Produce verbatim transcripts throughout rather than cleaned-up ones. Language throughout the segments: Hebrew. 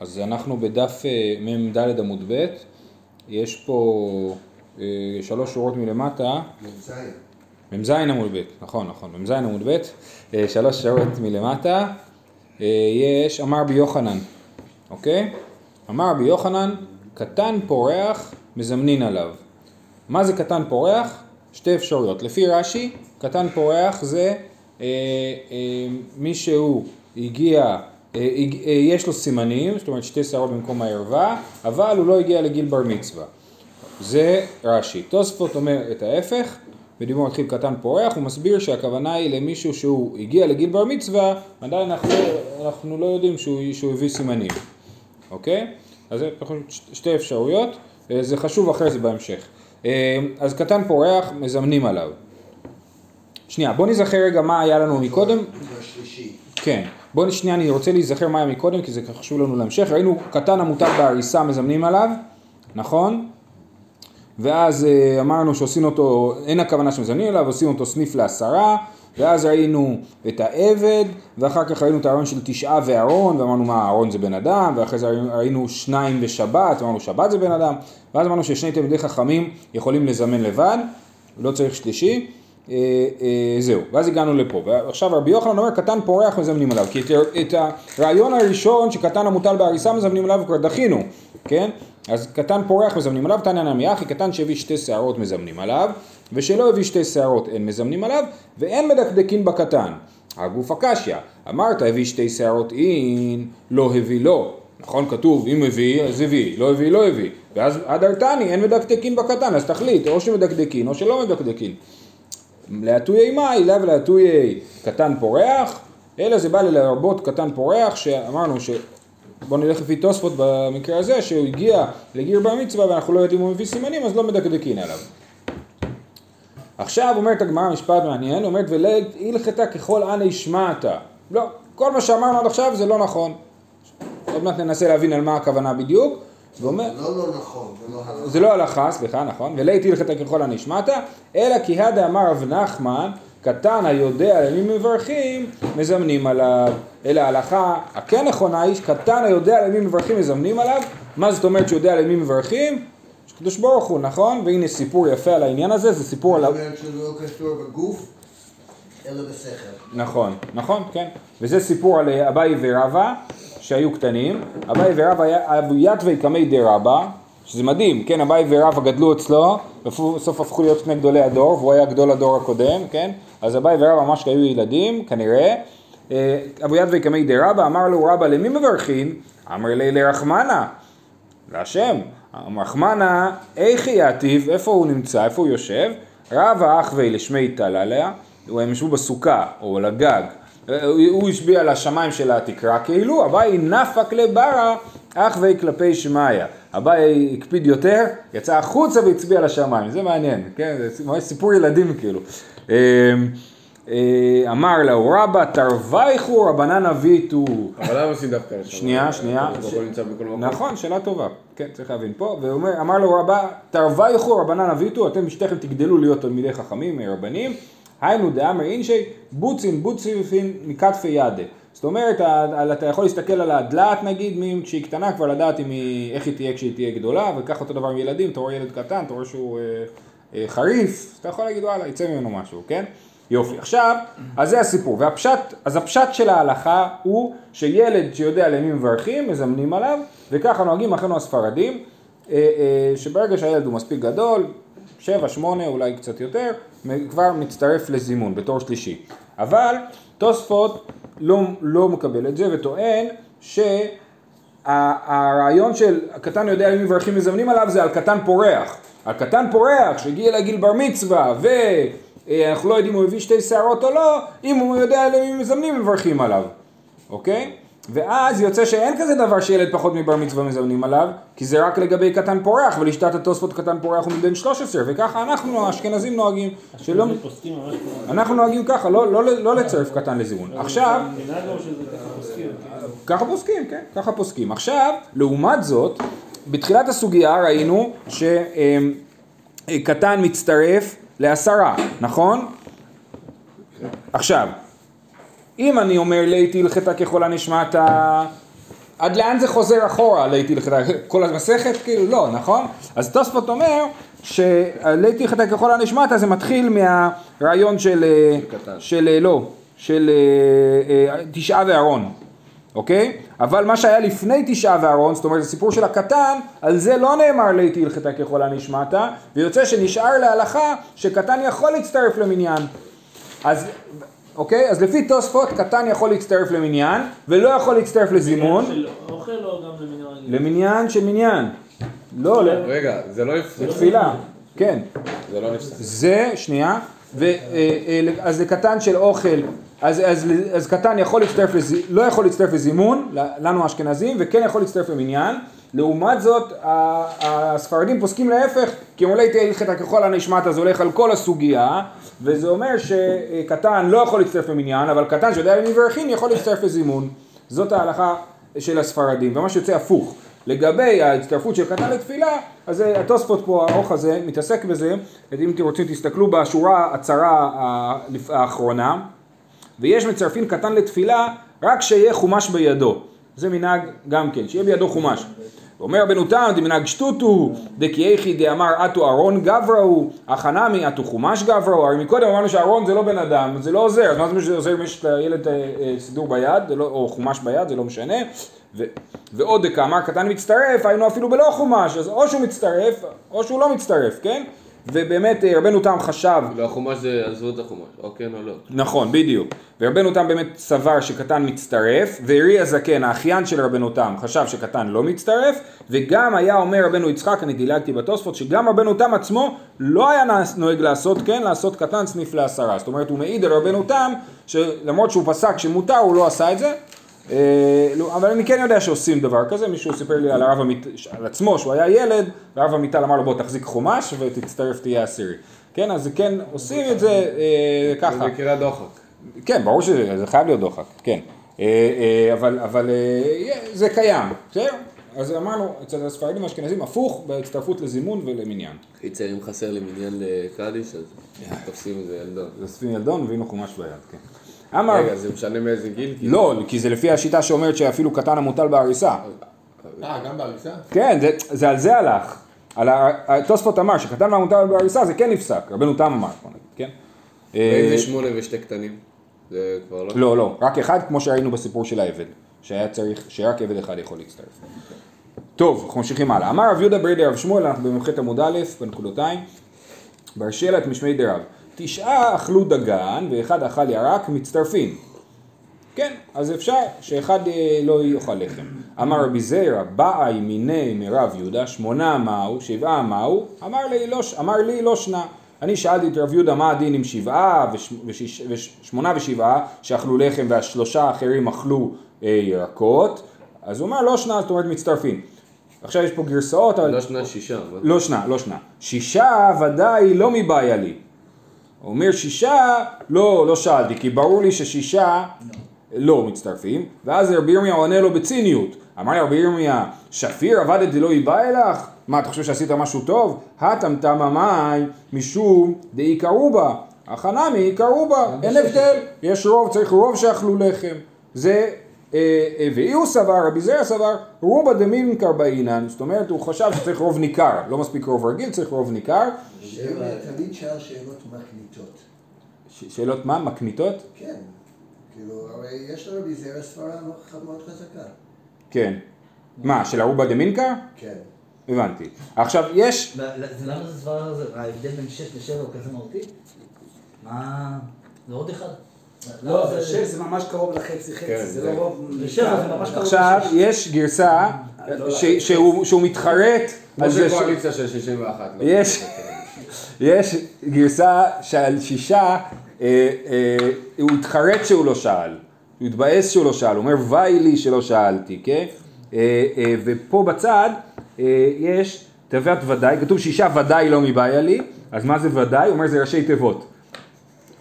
אז אנחנו בדף מ"ד עמוד ב', יש פה שלוש שורות מלמטה. מ"ז עמוד ב', נכון, נכון, מ"ז עמוד ב', שלוש שורות מלמטה, יש אמר ביוחנן, אוקיי? אמר ביוחנן, קטן פורח מזמנין עליו. מה זה קטן פורח? שתי אפשרויות. לפי רשי, קטן פורח זה אה, אה, מישהו הגיע, אה, אה, אה, יש לו סימנים, זאת אומרת שתי שערות במקום הערווה, אבל הוא לא הגיע לגיל בר מצווה. זה רש"י. תוספות אומר את ההפך, בדיבור מתחיל קטן פורח, הוא מסביר שהכוונה היא למישהו שהוא הגיע לגיל בר מצווה, עדיין אנחנו, אנחנו לא יודעים שהוא, שהוא הביא סימנים. אוקיי? אז זה שתי אפשרויות, זה חשוב אחרי זה בהמשך. אז קטן פורח, מזמנים עליו. שנייה, בוא נזכר רגע מה היה לנו מקודם. השלישי. כן, בוא שנייה, אני רוצה להיזכר מה היה מקודם, כי זה חשוב לנו להמשך. ראינו קטן המוטל בהריסה, מזמנים עליו, נכון? ואז אמרנו שעושים אותו, אין הכוונה שמזמנים עליו, עושים אותו סניף לעשרה, ואז ראינו את העבד, ואחר כך ראינו את הארון של תשעה וארון, ואמרנו מה, הארון זה בן אדם, ואחרי זה ראינו שניים בשבת, אמרנו שבת זה בן אדם, ואז אמרנו ששני תלמידי חכמים יכולים לזמן לבד, לא צריך שלישי, אה, אה, זהו, ואז הגענו לפה, ועכשיו רבי יוחנן אומר, קטן פורח מזמנים עליו, כי את, את הרעיון הראשון שקטן המוטל בהריסה מזמנים עליו, כבר דחינו, כן? אז קטן פורח מזמנים עליו, תניא נמי אחי, קטן שהביא שתי שערות מזמנים עליו, ושלא הביא שתי שערות אין מזמנים עליו, ואין מדקדקין בקטן. הגוף הקשיא, אמרת הביא שתי שערות אין, לא הביא לא. נכון, כתוב, אם הביא, אז הביא, לא הביא, לא הביא. ואז הדרתני, אין מדקדקין בקטן, אז תחליט, או שמדקדקין, או שלא מדקדקין. להטויי מה, אליו להטויי קטן פורח, אלא זה בא לרבות קטן פורח, שאמרנו ש... בוא נלך לפי תוספות במקרה הזה, שהוא הגיע לגיר במצווה ואנחנו לא יודעים אם הוא מביא סימנים, אז לא מדקדקין עליו. עכשיו אומרת הגמרא משפט מעניין, אומרת ולית הלכתה ככל אנה ישמעת. לא, כל מה שאמרנו עד עכשיו זה לא נכון. עוד מעט ננסה להבין על מה הכוונה בדיוק. ואומר, לא לא נכון, זה לא הלכה. זה לא הלכה, סליחה, נכון. ולית הלכתה ככל אנה ישמעת, אלא כי הדה אמר רב נחמן, קטן היודע למי מברכים, מזמנים עליו. אלא ההלכה הכן נכונה היא, קטן היודע למי מברכים, מזמנים עליו. מה זאת אומרת שיודע למי מברכים? שקדוש ברוך הוא, נכון? והנה סיפור יפה על העניין הזה, זה סיפור על... זאת אומרת שזה לא קשור בגוף, אלא בשכל. נכון, נכון, כן. וזה סיפור על אביי ורבה, שהיו קטנים. אביי ורבה היה אבו יד ויקמי די רבה, שזה מדהים, כן? אביי ורבה גדלו אצלו, בסוף הפכו להיות שני גדולי הדור, והוא היה גדול הדור הקודם, כן? אז אביי ורבה ממש היו ילדים, כנראה. אבו יד ויקמי די רבה, אמר לו רבה, למי מברכים? אמר לי לרחמנה, להשם. המחמנה, איך יעטיב, איפה הוא נמצא, איפה הוא יושב? רבה אחווי לשמי תלעליה, הם ישבו בסוכה או על הגג, הוא השביע על השמיים של התקרה, כאילו אביי נפק לברה, אחווי כלפי שמיה. אביי הקפיד יותר, יצא החוצה והצביע על השמיים, זה מעניין, כן? זה ממש סיפור ילדים כאילו. אמר לו רבה תרוויחו רבנן אביתו. אבל למה עושים דווקא? שנייה, שנייה. נכון, שאלה טובה. כן, צריך להבין פה. ואמר לו רבה תרוויחו רבנן אביתו, אתם משתכם תגדלו להיות תלמידי חכמים, רבנים. היינו דאמר אינשי, בוצין בוצין מכתפי ידה. זאת אומרת, אתה יכול להסתכל על הדלעת נגיד, כשהיא קטנה כבר לדעת איך היא תהיה כשהיא תהיה גדולה, וכך אותו דבר עם ילדים, אתה רואה ילד קטן, אתה רואה שהוא חריף, אתה יכול להגיד וואלה, יצא ממנו משהו, כן? יופי, עכשיו, אז זה הסיפור, והפשט, אז הפשט של ההלכה הוא שילד שיודע למי מברכים, מזמנים עליו, וככה נוהגים אחינו הספרדים, שברגע שהילד הוא מספיק גדול, שבע, שמונה, אולי קצת יותר, כבר מצטרף לזימון בתור שלישי. אבל תוספות לא, לא מקבל את זה וטוען שהרעיון של הקטן יודע למי מברכים, מזמנים עליו זה על קטן פורח. על קטן פורח שהגיע לגיל בר מצווה ו... אנחנו לא יודעים אם הוא הביא שתי שערות או לא, אם הוא יודע למי מזמנים מברכים עליו, אוקיי? ואז יוצא שאין כזה דבר שילד פחות מבר מצווה מזמנים עליו, כי זה רק לגבי קטן פורח, ולשתת התוספות קטן פורח הוא מבן שלוש עשרה, וככה אנחנו האשכנזים נוהגים, שלא... אנחנו נוהגים ככה, לא לצרף קטן לזימון. עכשיו... ככה פוסקים, כן, ככה פוסקים. עכשיו, לעומת זאת, בתחילת הסוגיה ראינו שקטן מצטרף, לעשרה, נכון? עכשיו, אם אני אומר ליתי הלכתה ככל הנשמעת, עד לאן זה חוזר אחורה, עליתי לחטא כל המסכת? כאילו לא, נכון? אז תוספות אומר שעליתי לחטא ככל הנשמעת, אז זה מתחיל מהרעיון של, של לא, של תשעה וארון, אוקיי? אבל מה שהיה לפני תשעה וארון, זאת אומרת, הסיפור של הקטן, על זה לא נאמר עליתי לחטא ככל הנשמעת, ויוצא שנשאר להלכה שקטן יכול להצטרף למניין. אז... אוקיי? אז לפי תוספות, קטן יכול להצטרף למניין, ולא יכול להצטרף לזימון. של אוכל או גם למניין? למניין של מניין. לא, לא. רגע, זה לא נפסק. לתפילה, כן. זה לא נפסק. זה, שנייה. אז לקטן של אוכל, אז קטן לא יכול להצטרף לזימון, לנו האשכנזים, וכן יכול להצטרף למניין. לעומת זאת, הספרדים פוסקים להפך, כי אם אולי תלכת ככל הנשמעת, אז הולך על כל הסוגיה, וזה אומר שקטן לא יכול להצטרף למניין, אבל קטן שיודע למברכין יכול להצטרף לזימון. זאת ההלכה של הספרדים, ומה שיוצא הפוך. לגבי ההצטרפות של קטן לתפילה, אז התוספות פה, האורך הזה, מתעסק בזה. אם אתם רוצים, תסתכלו בשורה הצרה האחרונה, ויש מצרפין קטן לתפילה, רק שיהיה חומש בידו. זה מנהג גם כן, שיהיה בידו חומש. אומר רבנו תם, דמנהג שטוטו, דקייחי דאמר אתו ארון גבראו, החנמי אתו חומש גבראו. הרי מקודם אמרנו שארון זה לא בן אדם, זה לא עוזר. אז מה זה עוזר אם יש לילד סידור ביד, או חומש ביד, זה לא משנה. ועוד דקאמר קטן מצטרף, היינו אפילו בלא חומש, אז או שהוא מצטרף, או שהוא לא מצטרף, כן? ובאמת רבנו תם חשב... והחומש זה עזבות החומש, או כן או לא. נכון, בדיוק. ורבנו תם באמת סבר שקטן מצטרף, ואירי הזקן, האחיין של רבנו תם, חשב שקטן לא מצטרף, וגם היה אומר רבנו יצחק, אני דילגתי בתוספות, שגם רבנו תם עצמו לא היה נוהג לעשות, כן, לעשות קטן סניף לעשרה. זאת אומרת, הוא מעיד על רבנו תם, שלמרות שהוא פסק שמותר, הוא לא עשה את זה, אבל אני כן יודע שעושים דבר כזה. מישהו סיפר לי על הרב המיטל, על עצמו, שהוא היה ילד, והרב המיטל אמר לו, בוא תחזיק חומש ותצטרף תהיה עשירי. כן, אז כן עושים את זה ככה. זה נקרא דוחק. כן, ברור שזה חייב להיות דוחק, כן. אבל זה קיים, בסדר? אז אמרנו, אצל הספרדים האשכנזים, הפוך בהצטרפות לזימון ולמניין. קיצר, אם חסר למניין לקדיש, אז תופסים איזה ילדון. תופסים ילדון והנה חומש ביד, כן. אמר... רגע, זה משנה מאיזה גיל? לא, כי זה לפי השיטה שאומרת שאפילו קטן המוטל בהריסה. אה, גם בהריסה? כן, זה, זה על זה הלך. על התוספות אמר שקטן המוטל בהריסה זה כן נפסק, רבנו תם אמר, כן? שמונה ושתי קטנים, זה כבר לא... לא, לא, רק אחד כמו שראינו בסיפור של העבד, שהיה צריך, שרק עבד אחד יכול להצטרף. טוב, אנחנו ממשיכים הלאה. אמר רב יהודה ברי רב שמואל, אנחנו במ"ח עמוד א', בנקודותיים, ברשי לה את משמי דרב. תשעה אכלו דגן ואחד אכל ירק מצטרפים. כן, אז אפשר שאחד לא יאכל לחם. אמר רבי זירא, באה מיני מרב יהודה, שמונה מהו, שבעה מהו, אמר לי לא, אמר לי לא שנה. אני שאלתי את רב יהודה מה הדין עם שבעה ושמונה ושבעה שאכלו לחם והשלושה האחרים אכלו ירקות, אז הוא אמר לא שנה, זאת אומרת מצטרפים. עכשיו יש פה גרסאות, אבל... לא שנה שישה. לא שנה, לא שנה. שישה ודאי לא מבעיה לי. הוא אומר שישה, לא, לא שאלתי, כי ברור לי ששישה לא מצטרפים, ואז רבי ירמיה עונה לו בציניות. אמר רבי ירמיה, שפיר עבדת לא יבא אלך? מה, אתה חושב שעשית משהו טוב? התמתם המאי, משום דעיקרו בה, החנמי עיקרו בה, אין הבדל, יש רוב, צריך רוב שאכלו לחם. זה, ואי הוא סבר, רבי זירא סבר, רובה דמין קרבאינן, זאת אומרת, הוא חשב שצריך רוב ניכר, לא מספיק רוב רגיל, צריך רוב ניכר. תמיד שאל שאלות מקניטות. שאלות מה? מקניטות? כן. כאילו, הרי יש לרבי זירא סברה מאוד חזקה. כן. מה, של הרובה דמינקה? כן. הבנתי. עכשיו, יש... למה זה סברה הזה? ההבדל בין שש לשבע הוא כזה מהותי? מה? זה עוד אחד? לא, זה שש זה ממש קרוב לחצי חצי, זה לא רוב... לשבע זה ממש קרוב. עכשיו, יש גרסה שהוא מתחרט... כמו שקואליציה של שישים ואחת. יש... יש גרסה שעל שישה, אה, אה, הוא התחרט שהוא לא שאל, הוא התבאס שהוא לא שאל, הוא אומר ואי לי שלא שאלתי, כן? אה, אה, ופה בצד אה, יש תיבת ודאי, כתוב שישה ודאי לא מבעיה לי, אז מה זה ודאי? הוא אומר זה ראשי תיבות,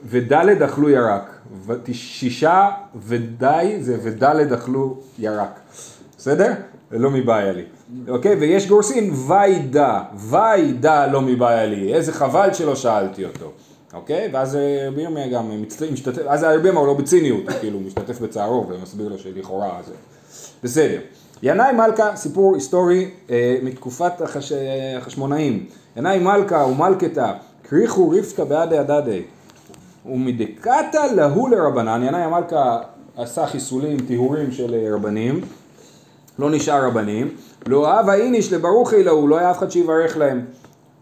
ודלת אכלו ירק, ו- שישה ודאי זה ודלת אכלו ירק, בסדר? לא מבעיה לי. אוקיי? ויש גורסין, ויידה, ויידה לא מבעיה לי. איזה חבל שלא שאלתי אותו. אוקיי? ואז רבי ירמיה גם משתתף, אז רבי ירמיה הוא לא בציניות, הוא כאילו משתתף בצערו ומסביר לו שלכאורה זה. בסדר. ינאי מלכה, סיפור היסטורי אה, מתקופת החש... החשמונאים. ינאי מלכה ומלכתה, קריחו רבקה בעדי הדדי. ומדקתה להו לרבנן, ינאי המלכה עשה חיסולים, טיהורים של רבנים. לא נשאר רבנים. לא אהבה איניש לברוכי להו, לא היה אף אחד שיברך להם.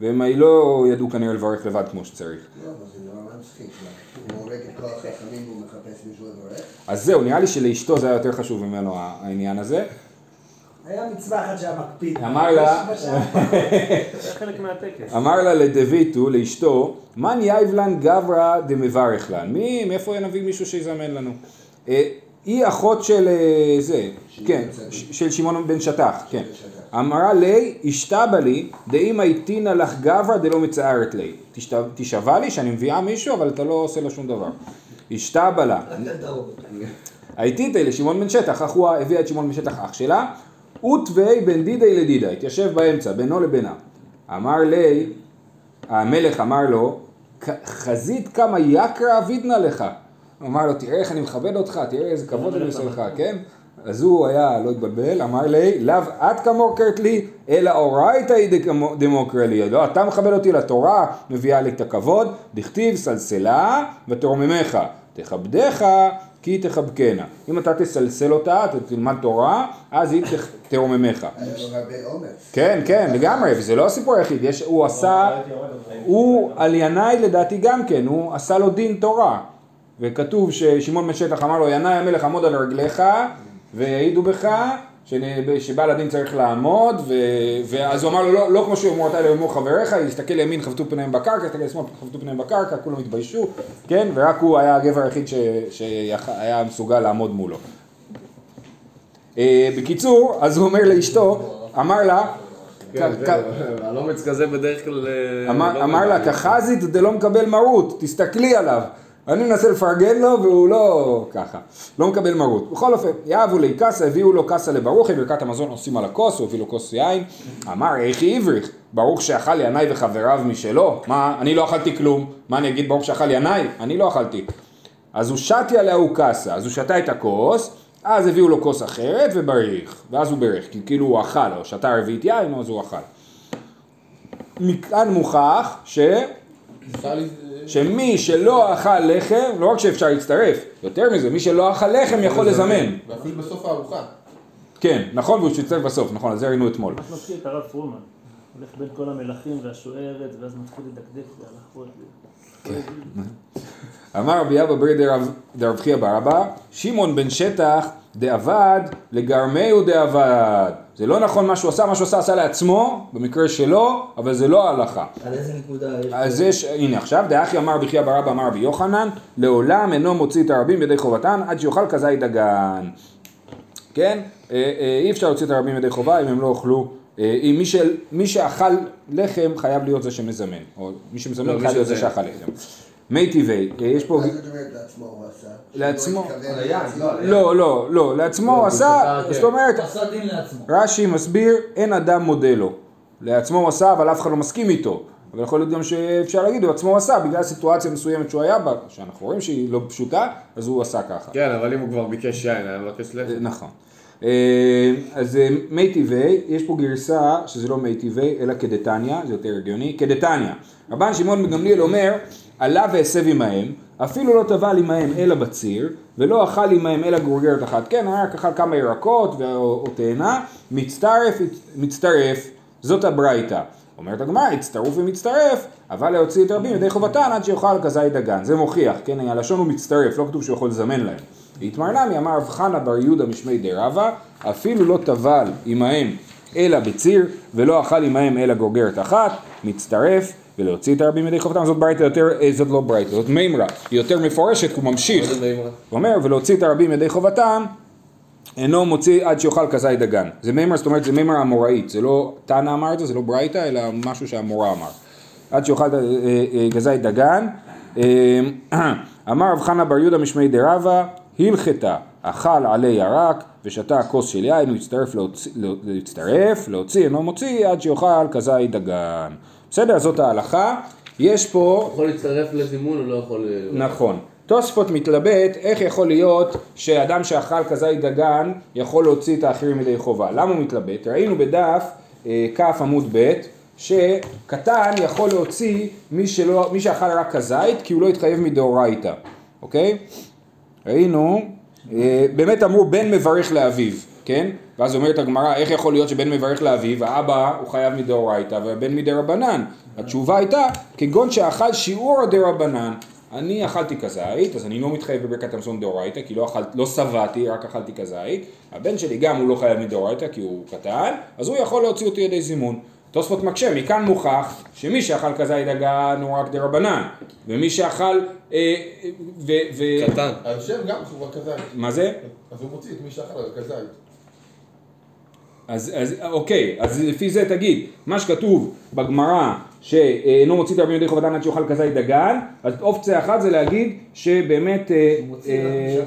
והם לא ידעו כנראה לברך לבד כמו שצריך. לא, אבל זה נורא מצחיק. הוא מורג את כל החכמים והוא מחפש מישהו לברך. אז זהו, נראה לי שלאשתו זה היה יותר חשוב ממנו העניין הזה. היה מצווה אחת שהמקפיד. אמר לה... זה חלק מהטקס. אמר לה לדויטו, לאשתו, מן יאיבלן גברא דמברך לן. מי, מאיפה נביא מישהו שיזמן לנו? היא אחות של זה, כן, של שימון בן שטח, כן. אמרה לי, השתבא לי, דאמא איתינא לך גברא דלא מצערת לי. תשווה לי שאני מביאה מישהו, אבל אתה לא עושה לה שום דבר. השתבא לה. הייתיתי לשימון בן שטח, אך הוא הביאה את שימון בן שטח אח שלה. וטווי בין דידי לדידי, התיישב באמצע, בינו לבינה. אמר לי, המלך אמר לו, חזית כמה יקרא אבידנא לך. אמר לו, תראה איך אני מכבד אותך, תראה איזה כבוד אני עושה לך, כן? אז הוא היה, לא התבלבל, אמר לי, לאו את כמוקרת לי, אלא אורייתא דמוקרא לי. לא, אתה מכבד אותי לתורה, מביאה לי את הכבוד, דכתיב סלסלה ותרוממך, תכבדך כי היא תחבקנה. אם אתה תסלסל אותה, אתה תלמד תורה, אז היא תרוממך. כן, כן, לגמרי, וזה לא הסיפור היחיד, הוא עשה, הוא על ינאי לדעתי גם כן, הוא עשה לו דין תורה. וכתוב ששימון בן שטח אמר לו, ינאי המלך עמוד על רגליך, והעידו בך, שבעל הדין צריך לעמוד, ו... ואז הוא אמר לו, לא, לא כמו שאומרו אתה, אלא אמרו חבריך, להסתכל לימין, חבטו פניהם בקרקע, להסתכל לשמאל, חבטו פניהם בקרקע, כולם התביישו, כן? ורק הוא היה הגבר היחיד ש... שהיה מסוגל לעמוד מולו. בקיצור, אז הוא אומר לאשתו, אמר לה, הלומץ כזה בדרך כלל... אמר לה, כחזית דלא מקבל מרות, תסתכלי עליו. אני מנסה לפרגן לו, והוא לא ככה, לא מקבל מרות. בכל אופן, יאהבו לי קסה, הביאו לו קסה לברוכי, ברכת המזון עושים על הכוס, הוא הביא לו כוס יין, אמר, איך היא עבריך, ברוך שאכל ינאי וחבריו משלו, מה, אני לא אכלתי כלום, מה אני אגיד ברוך שאכל ינאי, אני לא אכלתי. אז הוא שתי עליה הוא קסה, אז הוא שתה את הכוס, אז הביאו לו כוס אחרת ובריך, ואז הוא ברך, כי כאילו הוא אכל, או שתה רבית יין, אז הוא אכל. מכאן מוכח ש... שמי שלא אכל לחם, לא רק שאפשר להצטרף, יותר מזה, מי שלא אכל לחם יכול לזמן. ואפילו בסוף הארוחה. כן, נכון, והוא שיצטרף בסוף, נכון, אז זה ראינו אתמול. את מזכיר את הרב פרומן, הולך בין כל המלכים והשוערת, ואז מתחיל לדקדק להלכות. כן. אמר רבי אבא ברי דרב חיה ברבה, שימון בן שטח דעבד לגרמיהו דעבד. זה לא נכון מה שהוא עשה, מה שהוא עשה עשה לעצמו, במקרה שלו, אבל זה לא ההלכה. על איזה נקודה? אז יש, הנה עכשיו, דאחי אמר רבי חיה ברבה אמר רבי יוחנן, לעולם אינו מוציא את הרבים ידי חובתן, עד שיוכל כזית דגן. כן? אי אפשר להוציא את הרבים ידי חובה, אם הם לא אוכלו, אם מי שאכל לחם חייב להיות זה שמזמן, או מי שמזמן חייב להיות זה שאכל לחם. מי טבעי, יש פה... מה זאת אומרת לעצמו הוא עשה? לעצמו... לא, לא, לא, לעצמו הוא עשה, זאת אומרת... עשה דין לעצמו. רשי מסביר, אין אדם מודה לו. לעצמו הוא עשה, אבל אף אחד לא מסכים איתו. אבל יכול להיות גם שאפשר להגיד, הוא עצמו עשה, בגלל הסיטואציה מסוימת שהוא היה בה, שאנחנו רואים שהיא לא פשוטה, אז הוא עשה ככה. כן, אבל אם הוא כבר ביקש יין, היה מבקש לך. נכון. אז מי טבעי, יש פה גרסה שזה לא מי טבעי, אלא כדתניה, זה יותר רגיוני, כדתניה. רבן שמעון בן גמליאל אומר עלה ועשב עמהם, אפילו לא טבל עמהם אלא בציר, ולא אכל עמהם אלא גורגרת אחת, כן, רק אכל כמה ירקות או תאנה, מצטרף, מצטרף, זאת הברייתא. אומרת הגמרא, הצטרוף ומצטרף, אבל להוציא את רבים ידי חובתן עד שיוכל כזית דגן, זה מוכיח, כן, הלשון הוא מצטרף, לא כתוב שהוא יכול לזמן להם. התמרנמי, אמר רב חנה בר יהודה משמי די רבה, אפילו לא טבל עמהם אלא בציר, ולא אכל עמהם אלא גורגרת אחת, מצטרף, ולהוציא את הרבים ידי חובתם, זאת ברייתא יותר, זאת לא ברייתא, זאת מימרה, היא יותר מפורשת, הוא ממשיך, הוא אומר, ולהוציא את הרבים ידי חובתם, אינו מוציא עד שיוכל כזית דגן. זה מימרה, זאת אומרת, זה מימרה אמוראית, זה לא תנא אמר את זה, זה לא ברייתא, אלא משהו שהמורה אמר. עד שיוכל כזית דגן, אמר רב חנה בר יהודה משמי די רבה, הלכתה, אכל עלי ירק, ושתה הכוס של יין, הוא יצטרף, להוצ... להוציא, אינו מוציא, עד שיוכל כזית דגן. בסדר, זאת ההלכה, יש פה... יכול להצטרף לזימון או לא יכול... נכון, תוספות מתלבט איך יכול להיות שאדם שאכל כזית דגן יכול להוציא את האחרים מדי חובה. למה הוא מתלבט? ראינו בדף כף עמוד ב' שקטן יכול להוציא מי, שלא, מי שאכל רק כזית כי הוא לא התחייב מדאורייתא. אוקיי? ראינו, באמת אמרו בן מברך לאביו, כן? ואז אומרת הגמרא, איך יכול להיות שבן מברך לאביו, האבא הוא חייב מדאורייתא והבן מדרבנן? התשובה הייתה, כגון שאכל שיעור דרבנן, אני אכלתי כזית, אז אני לא מתחייב בברכת המזון דאורייתא, כי לא אכלתי, לא סבעתי, רק אכלתי כזית. הבן שלי גם הוא לא חייב מדאורייתא, כי הוא קטן, אז הוא יכול להוציא אותי ידי זימון. תוספות מקשה, מכאן מוכח שמי שאכל כזית דגן הוא רק דרבנן, ומי שאכל אה, ו... ו... קטן. היושב גם שהוא רק כזית. מה זה? אז הוא מוציא את מי שאכל רק כזית. אז, אז אוקיי, אז לפי זה תגיד, מה שכתוב בגמרא, שאינו מוציא את הרבים ידי חובתן עד שיוכל כזית דגן, אז אופציה אחת זה להגיד שבאמת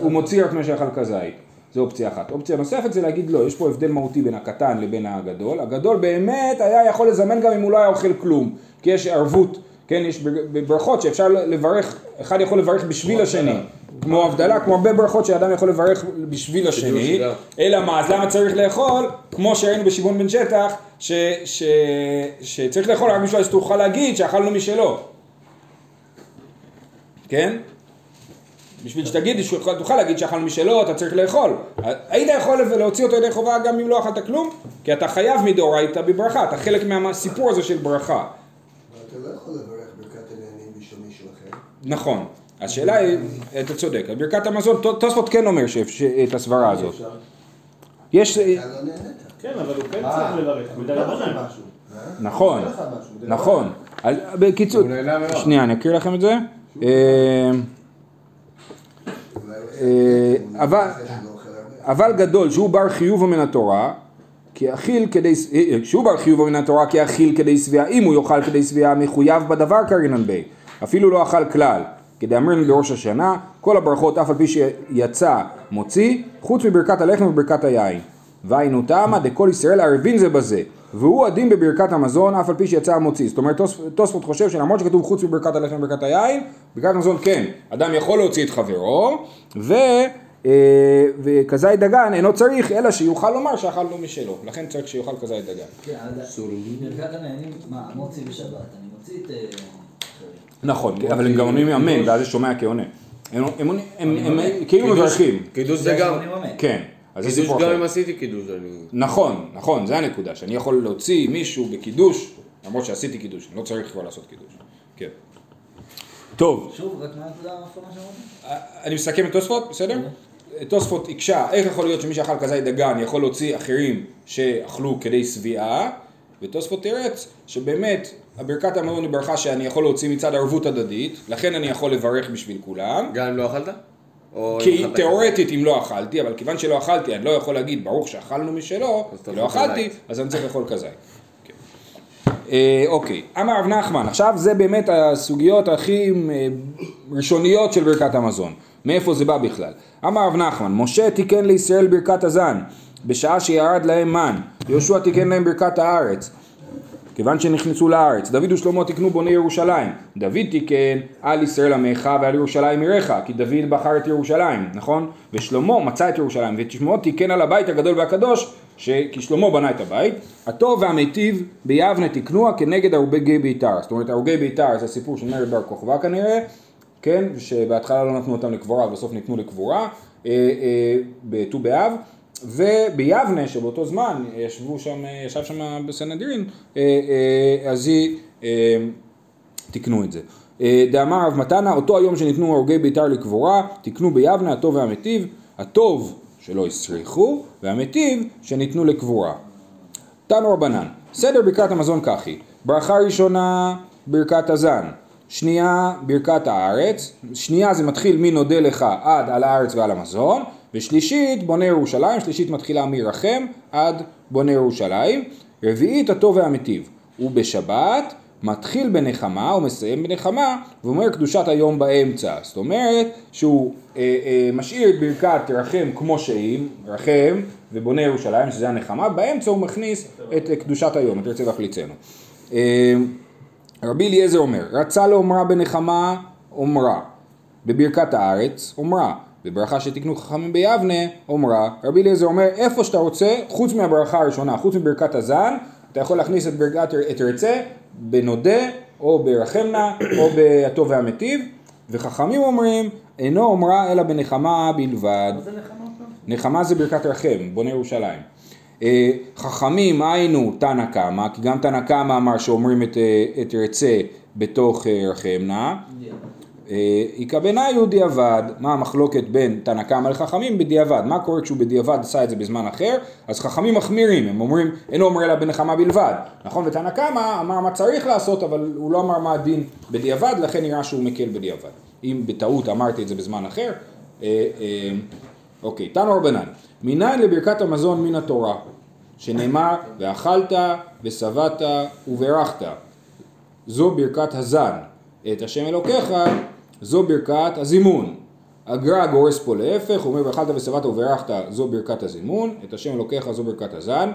הוא מוציא רק מה שאכל כזית. זו אופציה אחת. אופציה נוספת זה להגיד לא, יש פה הבדל מהותי בין הקטן לבין הגדול. הגדול באמת היה יכול לזמן גם אם הוא לא היה אוכל כלום, כי יש ערבות, כן, יש ברכות שאפשר לברך, אחד יכול לברך בשביל השני. כמו הבדלה, כמו הרבה ברכות שאדם יכול לברך בשביל השני, אלא מה, אז למה צריך לאכול? כמו שראינו בשימון בן שטח, ש, ש, שצריך לאכול, רק משהו שתוכל להגיד שאכלנו משלו. כן? בשביל שתגיד, שתוכל להגיד שאכלנו משלו, אתה צריך לאכול. היית יכול להוציא אותו ידי חובה גם אם לא אכלת כלום? כי אתה חייב מדאורייתא בברכה, אתה חלק מהסיפור הזה של ברכה. אתה לא יכול לברך ברכת הנהנים בשביל מישהו אחר. נכון. השאלה היא, אתה צודק, ברכת המזון, תוספות כן אומר את הסברה הזאת. יש... כן, אבל הוא כן צריך לברך, הוא יודע לברך משהו. נכון, נכון. בקיצור, שנייה, אני אקריא לכם את זה. אבל גדול, שהוא בר חיוב ומן התורה, כי אכיל כדי... שהוא בר חיוב ומן התורה, כי אכיל כדי סביעה, אם הוא יאכל כדי סביעה, מחויב בדבר קרינן בי. אפילו לא אכל כלל. כדי אמרנו לראש השנה, כל הברכות אף על פי שיצא מוציא, חוץ מברכת הלחם וברכת היין. והיינו טעמה דכל ישראל ערבין זה בזה, והוא עדין בברכת המזון אף על פי שיצא המוציא. זאת אומרת, תוספות חושב שלמרות שכתוב חוץ מברכת הלחם וברכת היין, ברכת המזון כן, אדם יכול להוציא את חברו, ו... וכזית דגן אינו צריך אלא שיוכל לומר שאכל לא משלו, לכן צריך שיוכל כזית דגן. כן, ברכת הנהנים, מה, מוציא בשבת, אני מוציא את... נכון, אבל הם גם עונים אמן, ואז זה שומע כעונה. הם כאילו מברכים. קידוש זה גם. כן. קידוש גם אם עשיתי קידוש. נכון, נכון, זה הנקודה, שאני יכול להוציא מישהו בקידוש, למרות שעשיתי קידוש, אני לא צריך כבר לעשות קידוש. כן. טוב. שוב, רק מה זה הפורמה שאמרתי? אני מסכם את תוספות, בסדר? תוספות הקשה, איך יכול להיות שמי שאכל כזית דגן יכול להוציא אחרים שאכלו כדי סביעה, ותוספות תרץ שבאמת הברכת המזון היא ברכה שאני יכול להוציא מצד ערבות הדדית, לכן אני יכול לברך בשביל כולם. גם אם לא אכלת? כי תיאורטית אם לא אכלתי, אבל כיוון שלא אכלתי אני לא יכול להגיד ברוך שאכלנו משלו, לא אכלתי, אז אני צריך לאכול כזית. אוקיי, אמר רב נחמן, עכשיו זה באמת הסוגיות הכי ראשוניות של ברכת המזון. מאיפה זה בא בכלל? אמר רב נחמן, משה תיקן לישראל ברכת הזן, בשעה שירד להם מן, יהושע תיקן להם ברכת הארץ, כיוון שנכנסו לארץ, דוד ושלמה תיקנו בוני ירושלים, דוד תיקן על ישראל עמך ועל ירושלים עירך, כי דוד בחר את ירושלים, נכון? ושלמה מצא את ירושלים, ושמעון תיקן על הבית הגדול והקדוש, ש... כי שלמה בנה את הבית, הטוב והמיטיב ביבנה תיקנוע כנגד הרוגי ביתר, זאת אומרת הרוגי ביתר זה סיפור של מרד בר כוכבא כנראה, כן? שבהתחלה לא נתנו אותם לקבורה, בסוף נתנו לקבורה, אה, אה, בט"ו באב, וביבנה שבאותו זמן ישבו שם, ישב שם בסנהדרין, אז היא תיקנו את זה. דאמר רב מתנה, אותו היום שניתנו הרוגי ביתר לקבורה, תיקנו ביבנה הטוב והמיטיב, הטוב שלא יסריחו, והמיטיב שניתנו לקבורה. תנו רבנן, סדר ברכת המזון ככה, ברכה ראשונה ברכת הזן, שנייה ברכת הארץ, שנייה זה מתחיל מי נודה לך עד על הארץ ועל המזון, ושלישית בונה ירושלים, שלישית מתחילה מירחם עד בונה ירושלים, רביעית הטוב והמיטיב, ובשבת מתחיל בנחמה ומסיים בנחמה, ואומר קדושת היום באמצע, זאת אומרת שהוא אה, אה, משאיר את ברכת רחם כמו שהיא, רחם ובונה ירושלים שזה הנחמה, באמצע הוא מכניס את קדושת היום, את רצה וחליצנו. אה, רבי אליעזר אומר, רצה לאומרה בנחמה אומרה, בברכת הארץ אומרה, בברכה שתקנו חכמים ביבנה אומרה, רבי אליעזר אומר איפה שאתה רוצה חוץ מהברכה הראשונה, חוץ מברכת הזן, אתה יכול להכניס את ברכת את רצה, בנודה או ברחמנה או בהטוב והמטיב, וחכמים אומרים אינו אומרה אלא בנחמה בלבד. מה זה נחמה? נחמה זה ברכת רחם, בונה ירושלים. חכמים היינו תנא קמא, כי גם תנא קמא אמר שאומרים את, את רצה בתוך רחמנה. איכא בנאיהו בדיעבד, מה המחלוקת בין תנא קמא לחכמים בדיעבד? מה קורה כשהוא בדיעבד עשה את זה בזמן אחר? אז חכמים מחמירים, הם אומרים אינו אומר אלא בנחמה בלבד, נכון? ותנא קמא אמר מה צריך לעשות, אבל הוא לא אמר מה הדין בדיעבד, לכן נראה שהוא מקל בדיעבד. אם בטעות אמרתי את זה בזמן אחר, אה, אה, אוקיי, תנו רבנן, מניין לברכת המזון מן התורה, שנאמר ואכלת ושבעת וברכת, זו ברכת הזן, את השם אלוקיך, זו ברכת הזימון. הגר"א גורס פה להפך, אומר ואכלת ושבעת וברכת, זו ברכת הזימון, את השם אלוקיך, זו ברכת הזן,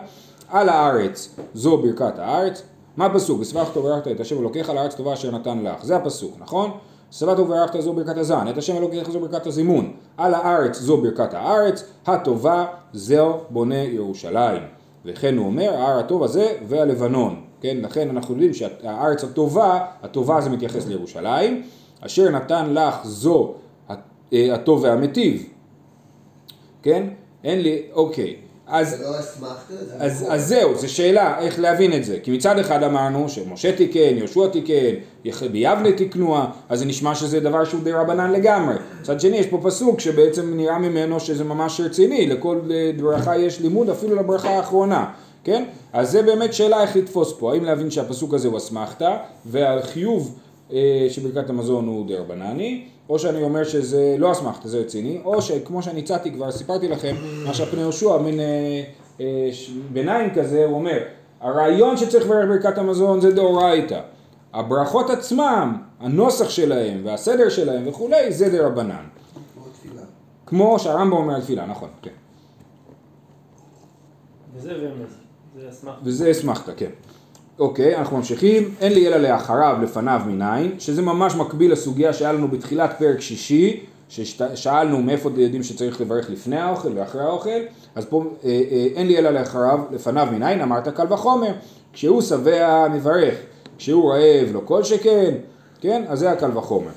על הארץ, זו ברכת הארץ. מה הפסוק? ושבעת וברכת את השם אלוקיך על הארץ טובה אשר נתן לך, זה הפסוק, נכון? סבתו וברכת זו ברכת הזן, את השם אלוקיך זו ברכת הזימון, על הארץ זו ברכת הארץ, הטובה זהו בונה ירושלים. וכן הוא אומר, ההר הטוב הזה והלבנון, כן? לכן אנחנו יודעים שהארץ הטובה, הטובה זה מתייחס לירושלים, אשר נתן לך זו הטוב והמטיב, כן? אין לי, אוקיי. אז, אז, אז זהו, זו שאלה איך להבין את זה, כי מצד אחד אמרנו שמשה תיקן, יהושע תיקן, ביבנה תיקנוע, אז זה נשמע שזה דבר שהוא די רבנן לגמרי. מצד שני יש פה פסוק שבעצם נראה ממנו שזה ממש רציני, לכל ברכה יש לימוד, אפילו לברכה האחרונה, כן? אז זה באמת שאלה איך לתפוס פה, האם להבין שהפסוק הזה הוא אסמכתא והחיוב שברכת המזון הוא די רבנני, או שאני אומר שזה לא אסמכתא, זה רציני, או שכמו שאני הצעתי כבר, סיפרתי לכם, מה שהפני יהושע, מין אה, אה, ביניים כזה, הוא אומר, הרעיון שצריך לברך ברכת המזון זה דאורייתא. הברכות עצמם, הנוסח שלהם והסדר שלהם וכולי, זה דרבנן. כמו תפילה. כמו שהרמב"ם אומר על תפילה, נכון, כן. וזה רמז, זה אסמכתא. וזה אסמכתא, כן. אוקיי, אנחנו ממשיכים, אין לי אלא לאחריו לפניו מניין, שזה ממש מקביל לסוגיה שהיה לנו בתחילת פרק שישי, ששאלנו מאיפה יודעים שצריך לברך לפני האוכל ואחרי האוכל, אז פה אין לי אלא לאחריו לפניו מניין, אמרת קל וחומר, כשהוא שבע מברך, כשהוא רעב לא כל שכן, כן, אז זה הקל וחומר.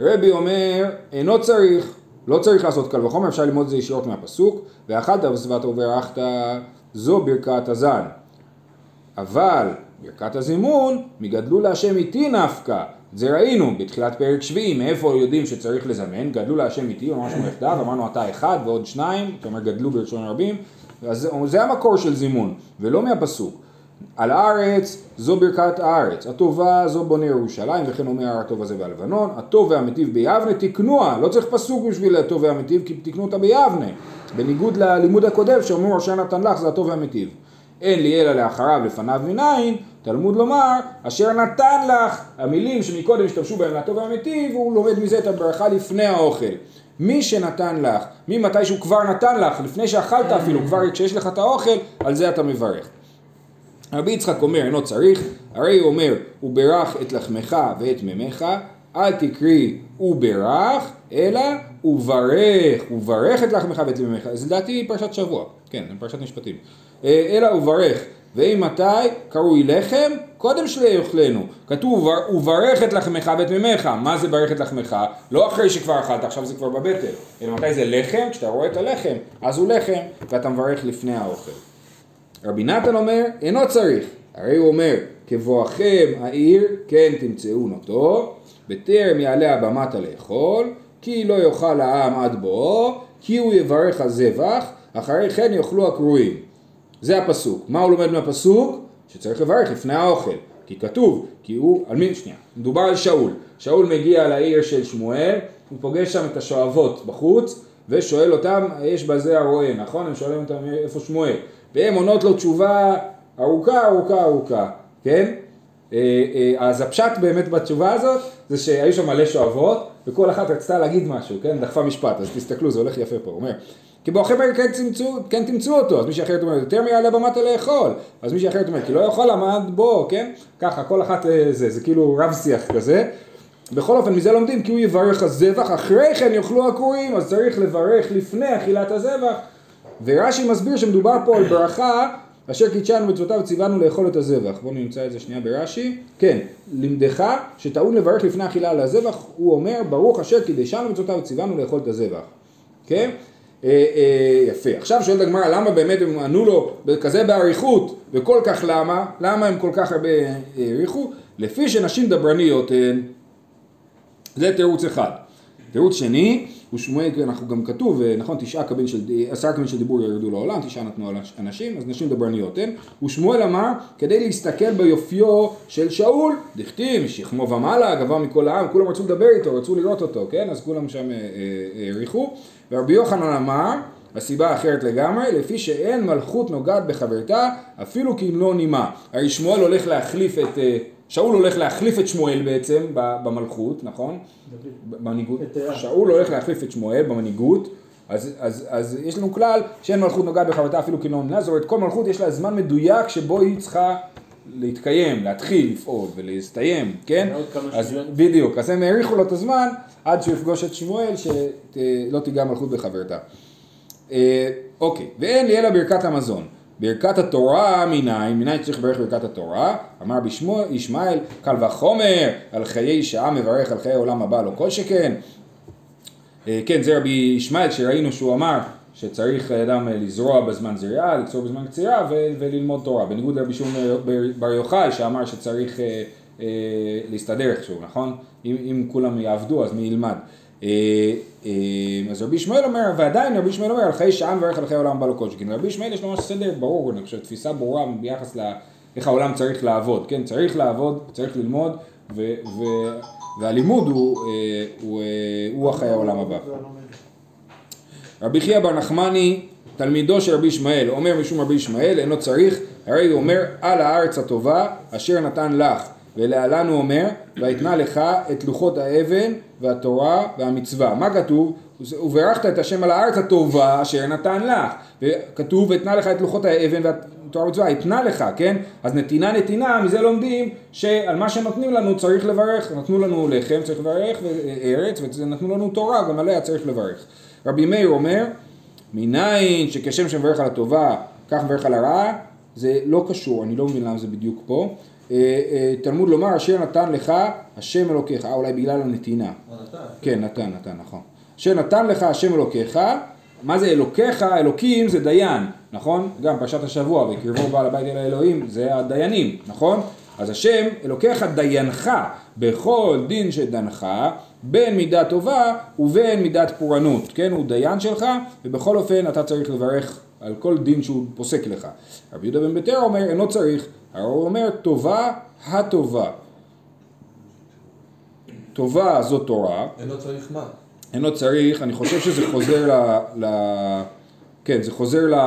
רבי אומר, אינו צריך, לא צריך לעשות קל וחומר, אפשר ללמוד את זה ישירות מהפסוק, ואכלת ושבעת וברכת, זו ברכת הזן. אבל ברכת הזימון מגדלו להשם איתי נפקא, זה ראינו בתחילת פרק שביעי, מאיפה יודעים שצריך לזמן, גדלו להשם איתי, ממש מכתב, אמרנו אתה אחד ועוד שניים, זאת אומרת גדלו בלשון רבים, אז זה המקור של זימון ולא מהפסוק. על הארץ זו ברכת הארץ, הטובה זו בונה ירושלים, וכן אומר הטוב הזה והלבנון, הטוב והמטיב ביבנה תקנוע, לא צריך פסוק בשביל הטוב והמטיב כי תקנו אותה ביבנה, בניגוד ללימוד הקודם שאומרו אשר נתן לך זה הטוב והמטיב. אין לי אלא לאחריו לפניו מניין, תלמוד לומר, אשר נתן לך, המילים שמקודם השתמשו בהם לטוב והמטיב, הוא לומד מזה את הברכה לפני האוכל. מי שנתן לך, ממתי שהוא כבר נתן לך, לפני שאכלת אפילו, כבר כשיש לך את האוכל, על זה אתה מברך. רבי יצחק אומר, אינו צריך, הרי הוא אומר, הוא ברך את לחמך ואת ממך, אל תקרי הוא ברך, אלא הוא ברך, הוא ברך את לחמך ואת ממך. אז לדעתי פרשת שבוע, כן, פרשת משפטים. אלא הוא ברך, ואם מתי קרוי לחם, קודם שיאכלנו, כתוב הוא ברך את לחמך ואת ממך, מה זה ברך את לחמך? לא אחרי שכבר אכלת, עכשיו זה כבר בבטל, אלא מתי זה לחם? כשאתה רואה את הלחם, אז הוא לחם, ואתה מברך לפני האוכל. רבי נתן אומר, אינו צריך, הרי הוא אומר, כבואכם העיר, כן תמצאון אותו, בטרם יעלה הבמתה לאכול, כי לא יאכל העם עד בואו, כי הוא יברך הזבח, אחרי כן יאכלו הקרואים. זה הפסוק. מה הוא לומד מהפסוק? שצריך לברך לפני האוכל. כי כתוב, כי הוא, על מי, שנייה, מדובר על שאול. שאול מגיע לעיר של שמואל, הוא פוגש שם את השואבות בחוץ, ושואל אותם, יש בזה הרועה, נכון? הם שואלים אותם איפה שמואל. והם עונות לו תשובה ארוכה, ארוכה, ארוכה, כן? אז הפשט באמת בתשובה הזאת, זה שהיו שם מלא שואבות, וכל אחת רצתה להגיד משהו, כן? דחפה משפט, אז תסתכלו, זה הולך יפה פה, הוא אומר. כי באוכל בעיר כן תמצאו, כן תמצאו אותו, אז מי שאחרת אומרת, יותר מיעלה במטה לאכול, אז מי שאחרת אומרת, כי לא יכול עמד בו, כן? ככה, כל אחת זה, זה כאילו רב שיח כזה, בכל אופן, מזה לומדים, כי הוא יברך הזבח, אחרי כן יאכלו הקוראים, אז צריך לברך לפני אכילת הזבח. ורשי מסביר שמדובר פה על ברכה, אשר קידשנו מצוותיו ציוונו לאכול את הזבח. בואו נמצא את זה שנייה ברש"י. כן, לימדך שטעון לברך לפני אכילה על הזבח, הוא אומר, ברוך אשר קידשנו מצוותיו ציוונו לאכול את הזבח. כן? אה, אה, יפה. עכשיו שואלת הגמרא, למה באמת הם ענו לו כזה בעריכות, וכל כך למה? למה הם כל כך הרבה העריכו? לפי שנשים דברניות הן. זה תירוץ אחד. תירוץ שני, הוא שומע, אנחנו גם כתוב, נכון, תשעה קבין של, עשרה קבין של דיבור ירדו לעולם, תשעה נתנו על אנשים, אז נשים דברניות, אין? הוא שמואל אמר, כדי להסתכל ביופיו של שאול, דכתיב, שכמו ומעלה, גבוה מכל העם, כולם רצו לדבר איתו, רצו לראות אותו, כן? אז כולם שם העריכו. ורבי יוחנן אמר, הסיבה אחרת לגמרי, לפי שאין מלכות נוגעת בחברתה, אפילו כי אם לא נימה. הרי שמואל הולך להחליף את... שאול הולך להחליף את שמואל בעצם במלכות, נכון? במנהיגות. שאול הולך להחליף את שמואל במנהיגות, אז, אז, אז יש לנו כלל שאין מלכות נוגעת בחברתה אפילו כינון נז, זאת אומרת, כל מלכות יש לה זמן מדויק שבו היא צריכה להתקיים, להתחיל, לפעול ולהסתיים, כן? אז בדיוק, אז הם העריכו לו את הזמן עד שיפגוש את שמואל שלא תיגע מלכות בחברתה. אה, אוקיי, ואין לי אלא ברכת המזון. ברכת התורה מנין, מנין צריך לברך ברכת התורה, אמר בישמעאל, ישמעאל, קל וחומר, על חיי שעה מברך, על חיי עולם הבא, לא כל שכן. כן, זה רבי ישמעאל שראינו שהוא אמר שצריך אדם לזרוע בזמן זריעה, לקצור בזמן קצירה וללמוד תורה, בניגוד לרבי שמעון בר יוחאי שאמר שצריך להסתדר איכשהו, נכון? אם, אם כולם יעבדו אז מי ילמד. אז רבי ישמעאל אומר, ועדיין רבי ישמעאל אומר, על חיי שעה מברך על חיי עולם הבא לא כל שכן. רבי ישמעאל יש ממש סדר ברור, אני חושב, תפיסה ברורה ביחס לאיך העולם צריך לעבוד, כן? צריך לעבוד, צריך ללמוד, והלימוד הוא החיי העולם הבא. רבי חיה בן חמני, תלמידו של רבי ישמעאל, אומר משום רבי ישמעאל, אינו צריך, הרי הוא אומר, על הארץ הטובה אשר נתן לך. ולהלן הוא אומר, ויתנה לך את לוחות האבן והתורה והמצווה. מה כתוב? וברכת את השם על הארץ הטובה אשר נתן לך. וכתוב, ויתנה לך את לוחות האבן והתורה והמצווה, יתנה לך, כן? אז נתינה נתינה, מזה לומדים שעל מה שנותנים לנו צריך לברך. נתנו לנו לחם, צריך לברך, וארץ, ונתנו לנו תורה, גם עליה צריך לברך. רבי מאיר אומר, מניין שכשם שמברך על הטובה, כך מברך על הרעה, זה לא קשור, אני לא מבין למה זה בדיוק פה. תלמוד לומר אשר נתן לך השם אלוקיך, אולי בגלל הנתינה, כן, נתן, נתן, נכון, אשר נתן לך השם אלוקיך. מה זה אלוקיך? אלוקים זה דיין, נכון? גם פרשת השבוע, וקרבו בעל הבית אל האלוהים, זה הדיינים, נכון? אז השם אלוקיך דיינך בכל דין שדנך, בין מידה טובה ובין מידת פורענות, כן? הוא דיין שלך, ובכל אופן אתה צריך לברך על כל דין שהוא פוסק לך. רבי יהודה בן ביתר אומר, אינו צריך, הוא אומר, טובה הטובה. טובה זו תורה. אינו צריך מה? אינו צריך, אני חושב שזה חוזר ל... ל... כן, זה חוזר ל...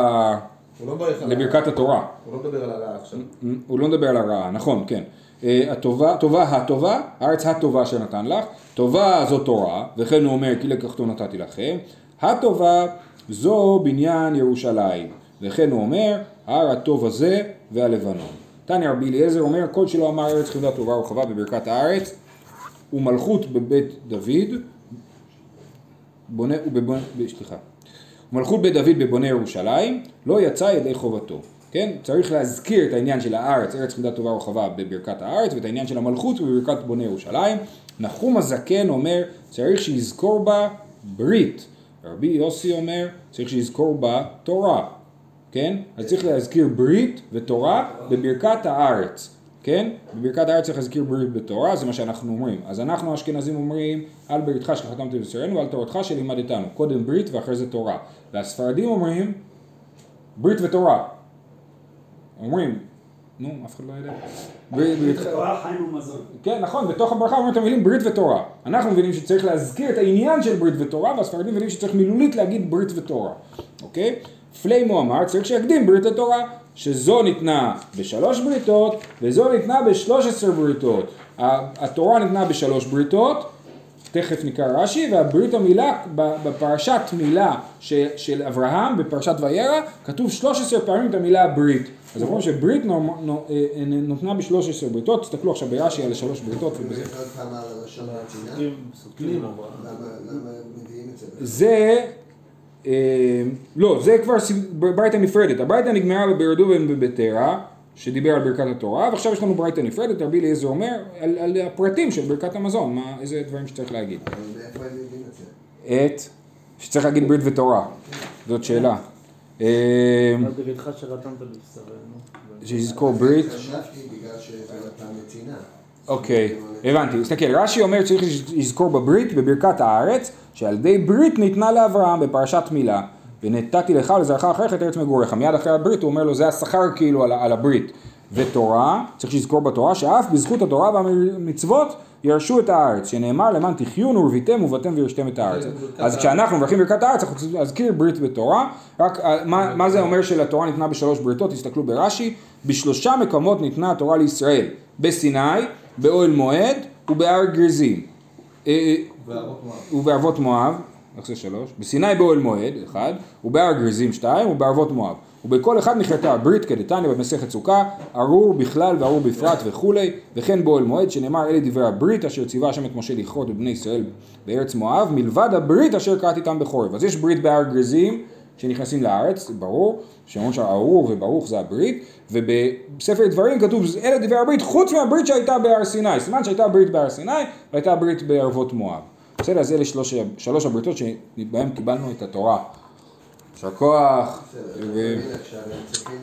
לברכת התורה. הוא לא מדבר על הרעה עכשיו. הוא לא מדבר על הרעה, נכון, כן. הטובה, טובה הטובה, הארץ הטובה שנתן לך, טובה זו תורה, וכן הוא אומר, כי לקחתו נתתי לכם, הטובה זו בניין ירושלים, וכן הוא אומר, הר הטוב הזה והלבנון. תניא רבי אליעזר אומר, כל שלא אמר ארץ חמדה טובה ורחבה בברכת הארץ, ומלכות בבית דוד, בונה, ובבונה, בשליחה, ומלכות בית דוד בבונה ירושלים, לא יצא ידי חובתו. כן? צריך להזכיר את העניין של הארץ, ארץ חמדה טובה ורחבה בברכת הארץ, ואת העניין של המלכות בברכת בונה ירושלים. נחום הזקן אומר, צריך שיזכור בה ברית. רבי יוסי אומר, צריך שיזכור בה תורה, כן? אז צריך להזכיר ברית ותורה בברכת הארץ, כן? בברכת הארץ צריך להזכיר ברית בתורה, זה מה שאנחנו אומרים. אז אנחנו האשכנזים אומרים, על בריתך שחתמתם בשרנו, על תורתך שלימדתנו, קודם ברית ואחרי זה תורה. והספרדים אומרים, ברית ותורה. אומרים, נו, אף אחד לא יודע. ברית ותורה, חיים ומזון. כן, נכון, בתוך הברכה אומרים את המילים ברית ותורה. אנחנו מבינים שצריך להזכיר את העניין של ברית ותורה, והספרדים מבינים שצריך מילולית להגיד ברית ותורה. אוקיי? פליימו אמר, צריך שיקדים ברית ותורה, שזו ניתנה בשלוש בריתות, וזו ניתנה בשלוש עשרה בריתות. התורה ניתנה בשלוש בריתות, תכף נקרא רש"י, והברית המילה, בפרשת מילה של, של אברהם, בפרשת וירא, כתוב שלוש עשרה פעמים את המילה ברית. אז אנחנו אומרים שברית נותנה ב-שלוש עשרה בריתות, תסתכלו עכשיו ברש"י על שלוש בריתות. ברית עוד פעם על הלשון הנתינה? סותרים. למה מביאים את זה? זה... לא, זה כבר ברייתא נפרדת. הברייתא נגמרה בבירדו ובבטרה, שדיבר על ברכת התורה, ועכשיו יש לנו ברייתא נפרדת, רבי אליעזר אומר, על, על הפרטים של ברכת המזון, מה, איזה דברים שצריך להגיד. אבל מאיפה הם יודעים את זה? את, שצריך להגיד ברית ותורה, זאת שאלה. אבל בריתך שרתמת לבשרנו. שיזכור ברית. חשבתי בגלל שרתמת נתינה. אוקיי, הבנתי. תסתכל, רש"י אומר שצריך לזכור בברית, בברכת הארץ, שעל ידי ברית ניתנה לאברהם בפרשת מילה, ונתתי לך ולזרעך אחריך את ארץ מגוריך. מיד אחרי הברית הוא אומר לו, זה השכר כאילו על, על הברית. ותורה, צריך לזכור בתורה, שאף בזכות התורה והמצוות ירשו את הארץ, שנאמר למען תחיון ורביתם ובתם וירשתם את הארץ. אז כשאנחנו מברכים ברכת הארץ, אנחנו צריכים להזכיר ברית בתורה. רק מה, מה זה אומר שלתורה ניתנה בשלוש בריתות? תסתכלו ברש"י, בשלושה מקומות ניתנה התורה לישראל, בסיני, באוהל מועד ובהר גריזים. ובערבות מואב, נחסה שלוש, בסיני באוהל מועד, אחד, ובהר גריזים שתיים, ובערבות מואב. ובכל אחד נחרטה הברית כדתניא במסכת סוכה, ארור בכלל וארור בפרט וכולי, וכן באוהל מועד שנאמר אלה דברי הברית אשר ציווה השם את משה לכרות בבני ישראל בארץ מואב, מלבד הברית אשר קראת איתם בחורב. אז יש ברית בהר גריזים שנכנסים לארץ, ברור, שאומרים שהארור וברוך זה הברית, ובספר דברים כתוב, אלה דברי הברית, חוץ מהברית שהייתה בהר סיני, סימן שהייתה ברית בהר סיני, והייתה ברית בערבות מואב. בסדר, אז אלה שלוש, שלוש הבריתות שבהם קיבלנו את התורה. שכוח.